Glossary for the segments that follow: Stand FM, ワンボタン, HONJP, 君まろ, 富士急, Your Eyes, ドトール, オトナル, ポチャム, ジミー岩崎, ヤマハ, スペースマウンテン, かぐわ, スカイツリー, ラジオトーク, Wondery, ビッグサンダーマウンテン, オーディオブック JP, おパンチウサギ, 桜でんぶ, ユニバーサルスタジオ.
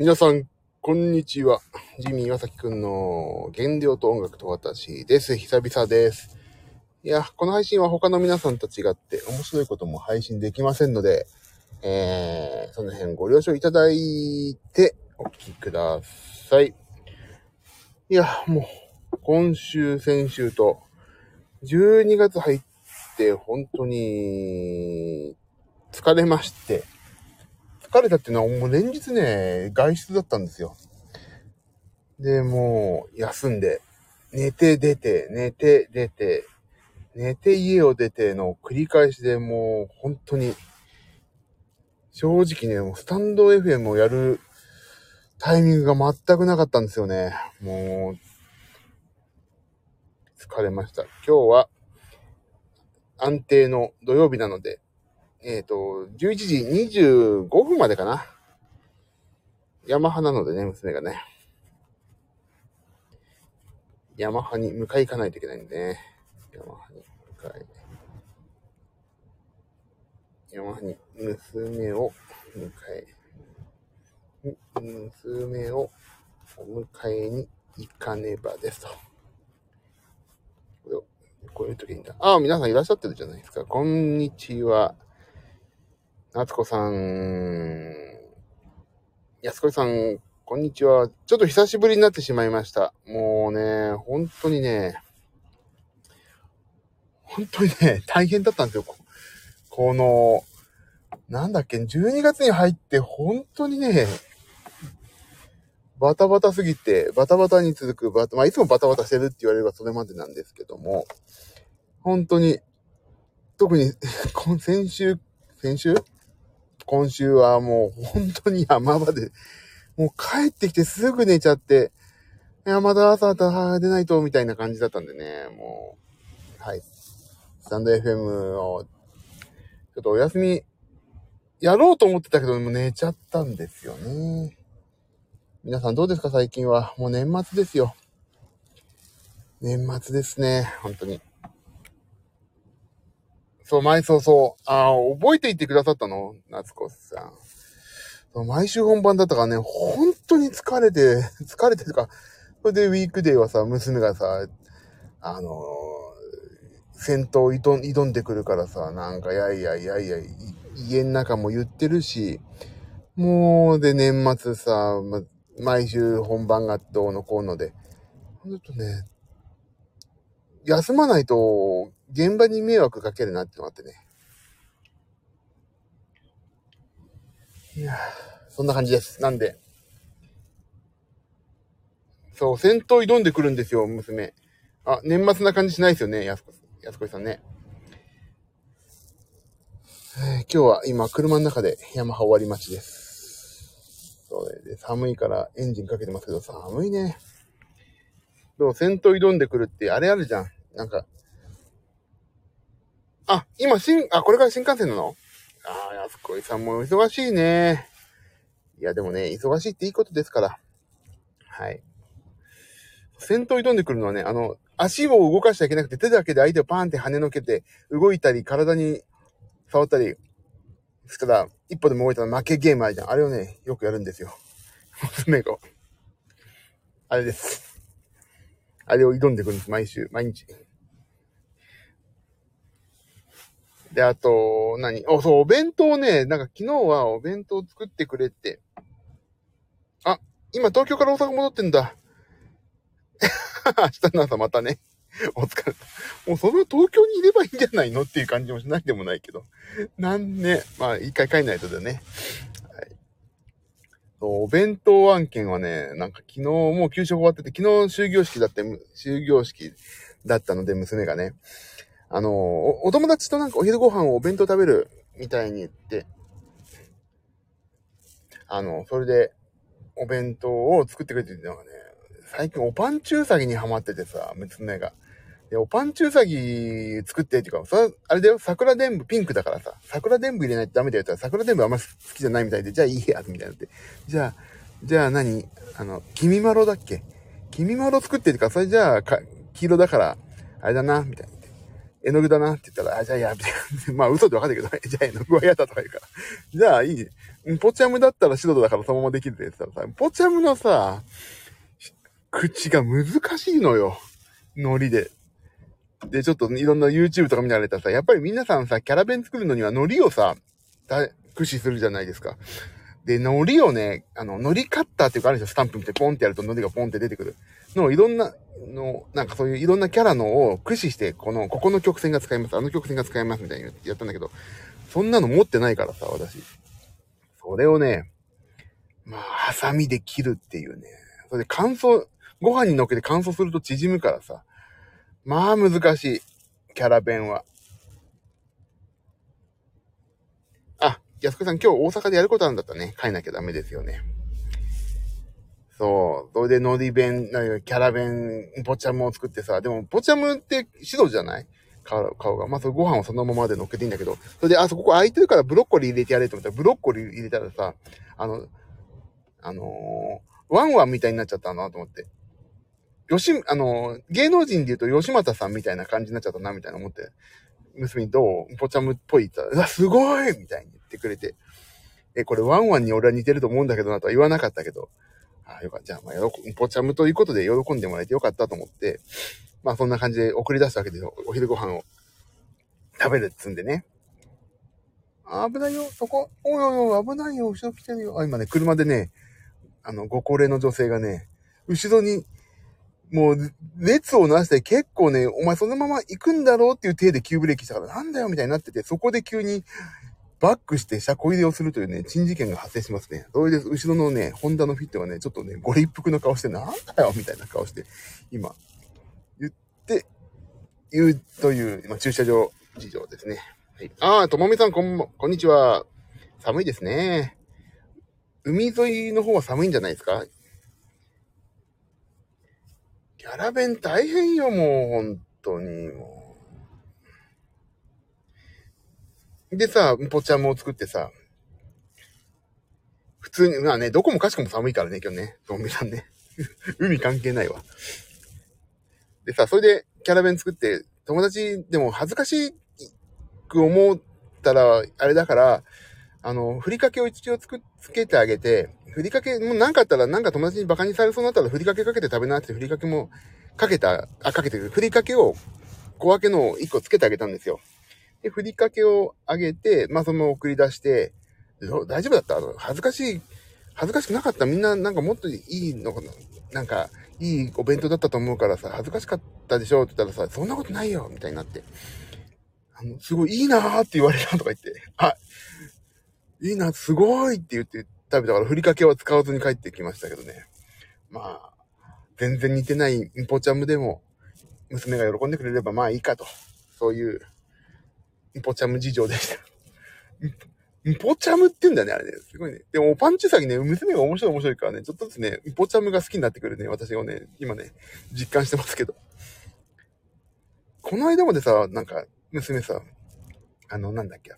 皆さんこんにちは。ジミー岩崎くんの原料と音楽と私です。久々です。いや、この配信は他の皆さんと違って面白いことも配信できませんので、その辺ご了承いただいてお聞きください。いや、もう今週先週と12月入って本当に疲れまして、疲れたっていうのはもう連日ね、外出だったんですよ。で、もう休んで、寝て出て、寝て出て、寝て家を出ての繰り返しで、もう本当に、正直ね、もうスタンド FM をやるタイミングが全くなかったんですよね。もう、疲れました。今日は安定の土曜日なので、11時25分までかな。ヤマハなのでね、娘がね。ヤマハに迎え行かないといけないんでね。ヤマハに娘をお迎えに行かねばですと。こういう時にだ。ああ、皆さんいらっしゃってるじゃないですか。こんにちは。夏子さん、安子さん、こんにちは。ちょっと久しぶりになってしまいました。もうね、本当にね、大変だったんですよ。この、12月に入って本当にね、バタバタすぎて、バタバタに続く、まあ、いつもバタバタしてるって言われればそれまでなんですけども、本当に、特に今週はもう本当に山場で、もう帰ってきてすぐ寝ちゃって、いや、まだ朝出ないと、みたいな感じだったんでね、もう、はい。スタンド FM を、ちょっとお休み、やろうと思ってたけど、もう寝ちゃったんですよね。皆さんどうですか、最近は。もう年末ですよ。年末ですね、本当に。そう、そう。ああ、覚えていてくださったの？夏子さん。そう、毎週本番だったからね、本当に疲れてとか、それでウィークデーはさ、娘がさ、戦闘を挑んでくるからさ、なんか、いや、家の中も言ってるし、もう、で、年末さ、毎週本番がどうのこうので、ちょっとね、休まないと、現場に迷惑かけるなってのがあってね。いや、そんな感じです。なんで。そう、戦闘挑んでくるんですよ、娘。あ、年末な感じしないですよね、安子さんね。今日は今、車の中でヤマハ終わり待ちです。そうで、寒いからエンジンかけてますけど、寒いね。そう、戦闘挑んでくるって、あれあるじゃん。なんか、あ、今、これから新幹線なの？ああ、安子さんも忙しいね。いや、でもね、忙しいっていいことですから。はい。先頭挑んでくるのはね、足を動かしちゃいけなくて、手だけで相手をパーンって跳ねのけて、動いたり、体に触ったり、したら、一歩でも動いたら負けゲームあるじゃん。あれをね、よくやるんですよ。娘が。あれです。あれを挑んでくるんです、毎週、毎日。で、あと、お弁当ね、なんか昨日はお弁当作ってくれって。あ、今東京から大阪戻ってんだ。明日の朝またね、お疲れ。もうそれは東京にいればいいんじゃないのっていう感じもしないでもないけど。まあ一回帰んないとだね。はい。お弁当案件はね、なんか昨日もう給食終わってて、昨日終業式だったので娘がね、お友達となんかお昼ご飯をお弁当食べるみたいに言って、それでお弁当を作ってくれてるのがね、最近おパンチューサギにハマっててさ、娘が。で、おパンチューサギ作ってっていうか、あれだよ、桜でんぶピンクだからさ、桜でんぶ入れないとダメだよって言ったら、桜でんぶあんま好きじゃないみたいで、じゃあいいや、みたいになって。じゃあ何？君まろだっけ？君まろ作ってってか、それじゃあ黄色だから、あれだな、みたいな。絵の具だなって言ったら、あ、じゃあいや、みたいな。まあ、嘘で分かんないけど、じゃあ絵の具は嫌だとか言うから。じゃあいい。ポチャムだったらシドトだからそのままできるって言ってたらさ、ポチャムのさ、口が難しいのよ。ノリで。で、ちょっといろんな YouTube とか見られたらさ、やっぱり皆さんさ、キャラ弁作るのにはノリをさ、駆使するじゃないですか。で、ノリをね、ノリカッターっていうかあるでしょ、スタンプ見てポンってやるとノリがポンって出てくる。の、いろんな、の、なんかそういういろんなキャラのを駆使して、ここの曲線が使えます、あの曲線が使えますみたいにやったんだけど、そんなの持ってないからさ、私。それをね、まあ、ハサミで切るっていうね。それで乾燥、ご飯に乗っけて乾燥すると縮むからさ、まあ難しい。キャラ弁は。あ、安子さん今日大阪でやることあるんだったね。帰んなきゃダメですよね。そう。それでノリ弁、キャラ弁、ポチャムを作ってさ、でもポチャムって白じゃない顔が。まあそれご飯をそのままで乗っけていいんだけど、それで、あ、そこ空いてるからブロッコリー入れてやれと思ったら、ブロッコリー入れたらさ、ワンワンみたいになっちゃったなと思って。芸能人で言うと吉又さんみたいな感じになっちゃったな、みたいな思って、娘にどうポチャムっぽいって言ったら、うわ、すごいみたいに言ってくれて、これワンワンに俺は似てると思うんだけどなとは言わなかったけど、あ、よかった。じゃあ、まあ、ポチャムということで喜んでもらえてよかったと思って、まあ、そんな感じで送り出したわけですよ。お昼ご飯を食べるっつんでね。危ないよ、そこ。おいおいおい、危ないよ、後ろ来てるよ。あ、今ね、車でね、ご高齢の女性がね、後ろに、もう、列をなして結構ね、お前そのまま行くんだろうっていう体で急ブレーキしたからなんだよみたいになってて、そこで急にバックして車庫入れをするというね、珍事件が発生しますね。それで、後ろのね、ホンダのフィットがね、ちょっとね、ご立腹の顔して、なんだよみたいな顔して、今、言うという、今、駐車場事情ですね。はい。ともみさん、こんにちは。寒いですね。海沿いの方は寒いんじゃないですか？キャラ弁大変よ、もう、本当に、もう。でさ、ポチャムを作ってさ、普通に、まあね、どこもかしこも寒いからね、今日ね、ともみさんね。海関係ないわ。でさ、それでキャラ弁作って、友達でも恥ずかしく思ったら、あれだから、ふりかけを一応つけてあげて、ふりかけ、もうなんかあったら、なんか友達にバカにされそうになったら、ふりかけかけて食べなって、ふりかけもふりかけを小分けの1個つけてあげたんですよ。で、ふりかけをあげて、まあ、そのまま送り出して、大丈夫だった？恥ずかしくなかった？みんななんかもっといいのかな？なんか、いいお弁当だったと思うからさ、恥ずかしかったでしょって言ったらさ、そんなことないよみたいになって。すごいいいなーって言われたとか言って、あ、いいな、すごいって言って食べたから、ふりかけは使わずに帰ってきましたけどね。まあ、全然似てないポチャムでも、娘が喜んでくれればまあいいかと。そういう、ポチャム事情でした。ポチャムって言うんだよね、あれね。すごいね。でも、パンチウサギね、娘が面白いからね、ちょっとずつね、ポチャムが好きになってくるね、私をね、今ね、実感してますけど。この間もでさ、なんか、娘さ、なんだっけ、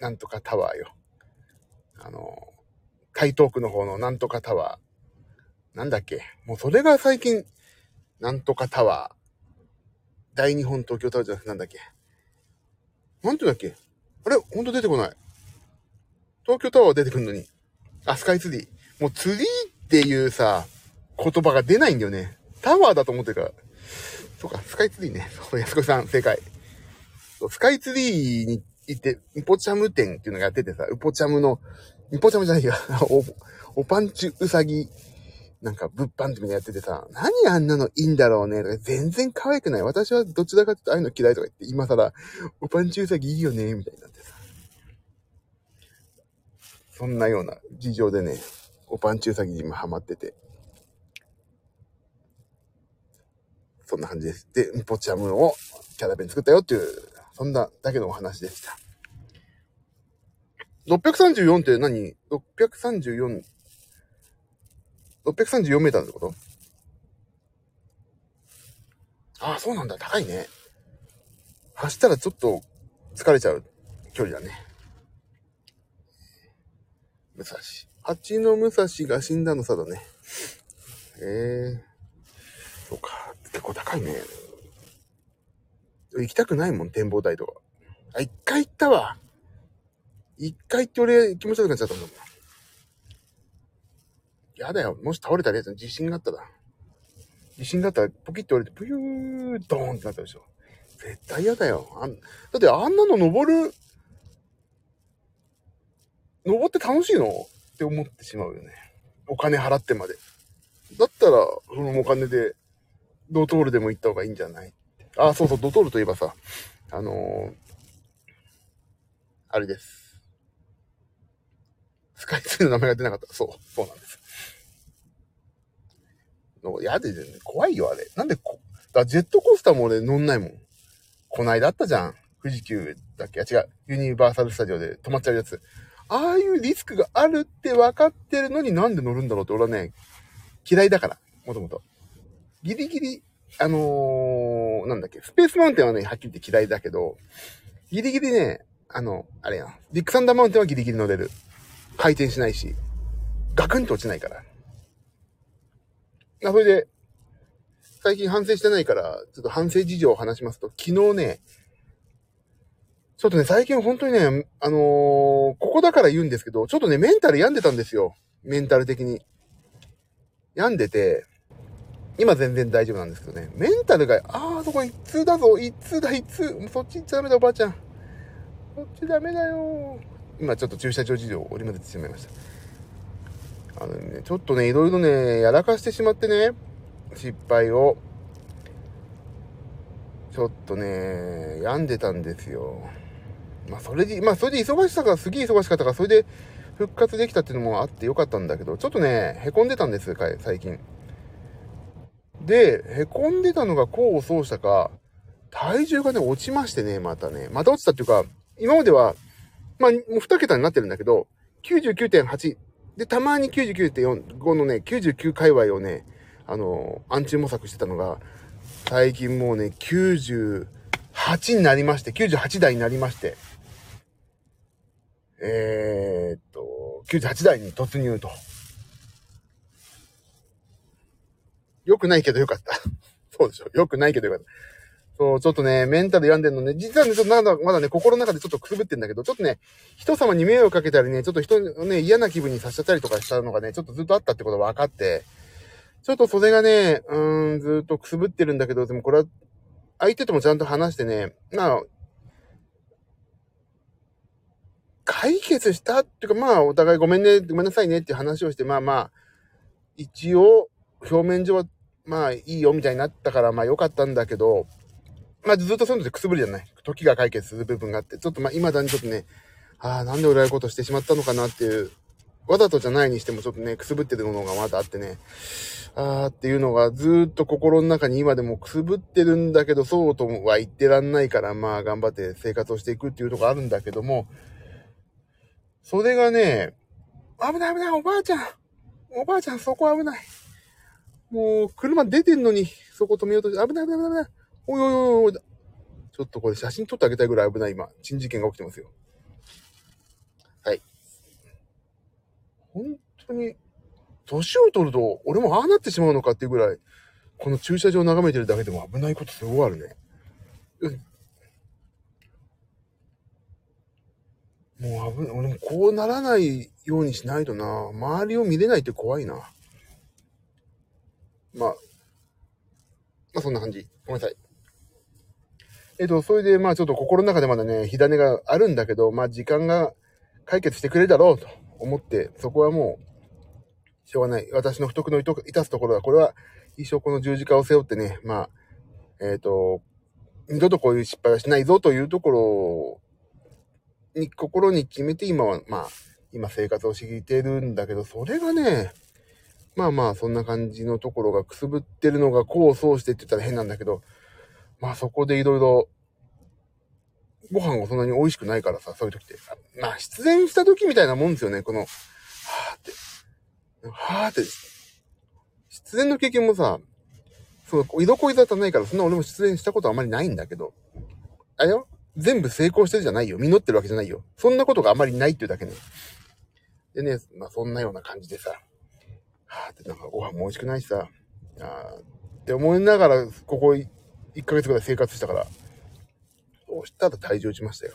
なんとかタワーよ。台東区の方のなんとかタワー。なんだっけ。もうそれが最近、なんとかタワー。大日本東京タワーじゃなくてなんだっけ。なんてだっけ。あれほんと出てこない。東京タワー出てくるのに。あ、スカイツリー。もうツリーっていうさ、言葉が出ないんだよね。タワーだと思ってるから。そうか、スカイツリーね。そう、安子さん、正解。スカイツリーに行って、ウポチャム店っていうのがやっててさ、ウポチャムじゃないよ。おパンチウサギ、なんか物販ってみんなやっててさ、何あんなのいいんだろうね。とか全然可愛くない。私はどちらかというとああいうの嫌いとか言って、今更、おパンチウサギいいよね、みたいになってさ。そんなような事情でね、おパンチウサギに今ハマってて。そんな感じです。で、ウポチャムをキャラ弁作ったよっていう、そんなだけのお話でした。634って何？ 634メーターってこと？ああ、そうなんだ。高いね。走ったらちょっと疲れちゃう距離だね。武蔵。蜂の武蔵が死んだのさだね。そうか。結構高いね。行きたくないもん、展望台とか。あ、一回行ったわ。一回って俺気持ち悪くなっちゃったんだもん。やだよ。もし倒れたらやつに地震があったらポキッと折れてプユードーンってなったでしょ。絶対やだよ。だってあんなの登って楽しいのって思ってしまうよね。お金払ってまで。だったら、そのお金でドトールでも行った方がいいんじゃない？あ、そうそう、ドトールといえばさ、あれです。スカイツリーの名前が出なかった。そうなんです。やで、ね、怖いよ、あれ。なんでジェットコースターも俺乗んないもん。こないだあったじゃん。富士急だっけ？違う。ユニバーサルスタジオで止まっちゃうやつ。ああいうリスクがあるって分かってるのになんで乗るんだろうって俺はね、嫌いだから、もともと。ギリギリ、スペースマウンテンはね、はっきり言って嫌いだけど、ギリギリね、あれやん、ビッグサンダーマウンテンはギリギリ乗れる。回転しないし、ガクンと落ちないから。それで、最近反省してないから、ちょっと反省事情を話しますと、昨日ね、ちょっとね、最近本当にね、ここだから言うんですけど、ちょっとね、メンタル病んでたんですよ。メンタル的に。病んでて、今全然大丈夫なんですけどね。メンタルが、そこ一通だぞ、一通。そっち行っちゃダメだ、おばあちゃん。そっちダメだよ。今ちょっと駐車場事情を織り交ぜてしまいました。ちょっとね、いろいろね、やらかしてしまってね、失敗を。ちょっとね、病んでたんですよ。まあ、それで忙しさがすげえ忙しかったから、それで復活できたっていうのもあってよかったんだけど、ちょっとね、凹んでたんです、最近。で、凹んでたのが功を奏したか、体重がね、落ちましてね、また落ちたっていうか、今までは、まあ、もう2桁になってるんだけど、99.8。で、たまに 99.4 のね、99界隈をね、暗中模索してたのが、最近もうね、98台になりまして、98台に突入と。良くないけどよかった。そうでしょ。良くないけどよかった。そう、ちょっとね、メンタル病んでるのね、実はね、ちょっとまだね、心の中でちょっとくすぶってんだけど、ちょっとね、人様に迷惑かけたりね、ちょっと人をね、嫌な気分にさせちゃったりとかしたのがね、ちょっとずっとあったってことが分かって、ちょっとそれがね、ずっとくすぶってるんだけど、でもこれは、相手ともちゃんと話してね、解決したっていうか、お互いごめんなさいねっていう話をして、一応、表面上は、いいよみたいになったから、良かったんだけど、ずっとそういうのでくすぶりじゃない。時が解決する部分があって、ちょっと未だにちょっとね、なんで俺はことしてしまったのかなっていう、わざとじゃないにしてもちょっとね、くすぶってるものがまだあってね、っていうのがずーっと心の中に今でもくすぶってるんだけど、そうとは言ってらんないから、頑張って生活をしていくっていうのがあるんだけども、それがね、危ない、おばあちゃん、そこ危ない。もう、車出てんのに、そこ止めようとして、危ない。おい、ちょっとこれ写真撮ってあげたいぐらい危ない、今、珍事件が起きてますよ。はい。本当に、年を取ると、俺もああなってしまうのかっていうぐらい、この駐車場を眺めてるだけでも危ないことすごいあるね。もう危ない。俺もこうならないようにしないとな。周りを見れないって怖いな。そんな感じ。ごめんなさい。それでちょっと心の中でまだね、火種があるんだけど、時間が解決してくれるだろうと思って、そこはもう、しょうがない。私の不徳の致すところは、これは一生この十字架を背負ってね、二度とこういう失敗はしないぞというところに、心に決めて今は、今生活をしていてるんだけど、それがね、そんな感じのところがくすぶってるのが功を奏してって言ったら変なんだけど、そこでいろいろ、ご飯がそんなに美味しくないからさ、そういう時って。失恋した時みたいなもんですよね、この、はぁって、失恋の経験もさ、色恋沙汰ないから、そんな俺も失恋したことはあまりないんだけど、あれよ、全部成功してるじゃないよ。実ってるわけじゃないよ。そんなことがあまりないっていうだけね。でね、そんなような感じでさ、はぁって、ご飯も美味しくないしさ、って思いながら、ここ1ヶ月ぐらい生活したから、そうしたら体重落ちましたよ。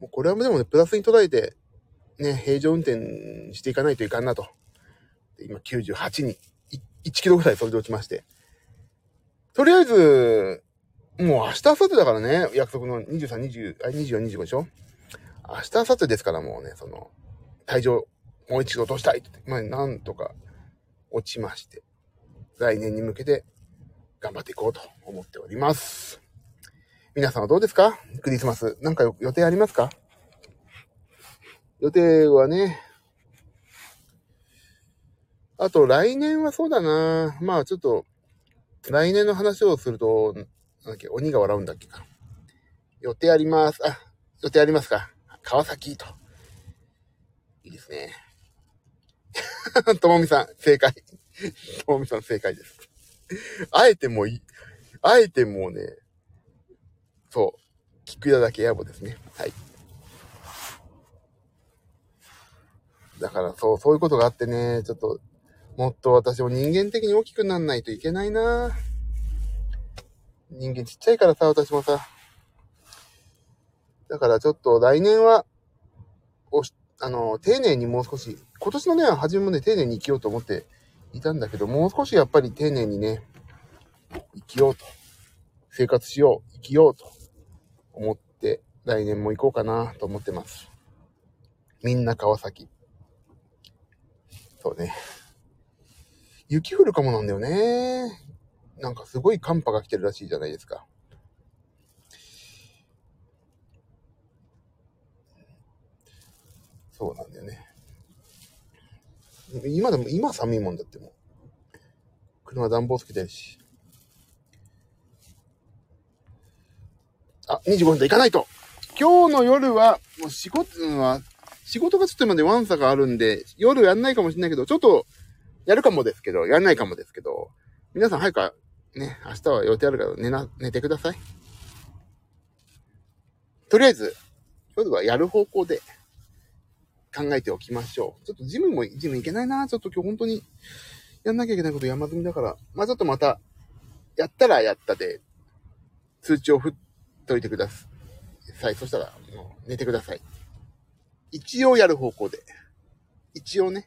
もうこれはでもね、プラスに捉えて、ね、平常運転していかないといかんなと。今98に、1キロぐらいそれで落ちまして。とりあえず、もう明日、明後日だからね、約束の23、20、24、25でしょ？明日、明後日ですからもうね、その、退場、もう一度落としたいって、まあ、なんとか落ちまして、来年に向けて頑張っていこうと思っております。皆さんはどうですか？クリスマス。なんか予定ありますか？予定はね、あと来年はそうだな。まあちょっと、来年の話をすると、なんだっけ、鬼が笑うんだっけか。予定あります。あ、予定ありますか。川崎と。いいですね。ともみさん、正解。ともみさん正解です。あえてもうね、そう、聞くだけ野暮ですね。はい。だからそういうことがあってね、ちょっと、もっと私も人間的に大きくならないといけないな。人間ちっちゃいからさ、私もさ。だからちょっと来年は、丁寧にもう少し、今年のね、初めもね、丁寧に生きようと思っていたんだけど、もう少しやっぱり丁寧にね、生きようと。生活しよう、生きようと思って、来年も行こうかなと思ってます。みんな川崎。そうね。雪降るかもなんだよね。なんかすごい寒波が来てるらしいじゃないですか。そうなんだよね。今寒いもんだってもう。車暖房つけてるし。あ、25分で行かないと。今日の夜は、もう仕事がちょっと今ね、ワンサがあるんで、夜やんないかもしれないけど、ちょっと、やんないかもですけど、皆さん早くね、明日は予定あるから寝てください。とりあえず、夜はやる方向で考えておきましょう。ちょっとジム行けないな。ちょっと今日本当にやんなきゃいけないこと山積みだから、まぁ、ちょっとまた、やったらやったで、通知を振っといてください。そしたら、もう寝てください。一応やる方向で。一応ね。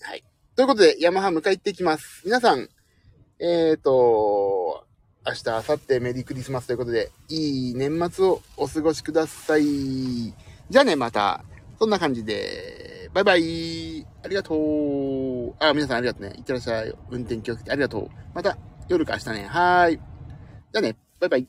はい。ということで、ヤマハ迎えっていきます。皆さん、明日、明後日、メリークリスマスということで、いい年末をお過ごしください。じゃあね、また。そんな感じで、バイバイ。ありがとう。あ、皆さんありがとうね。いってらっしゃい。運転気をつけてありがとう。また、夜か明日ね。はーい。じゃあね、バイバイ。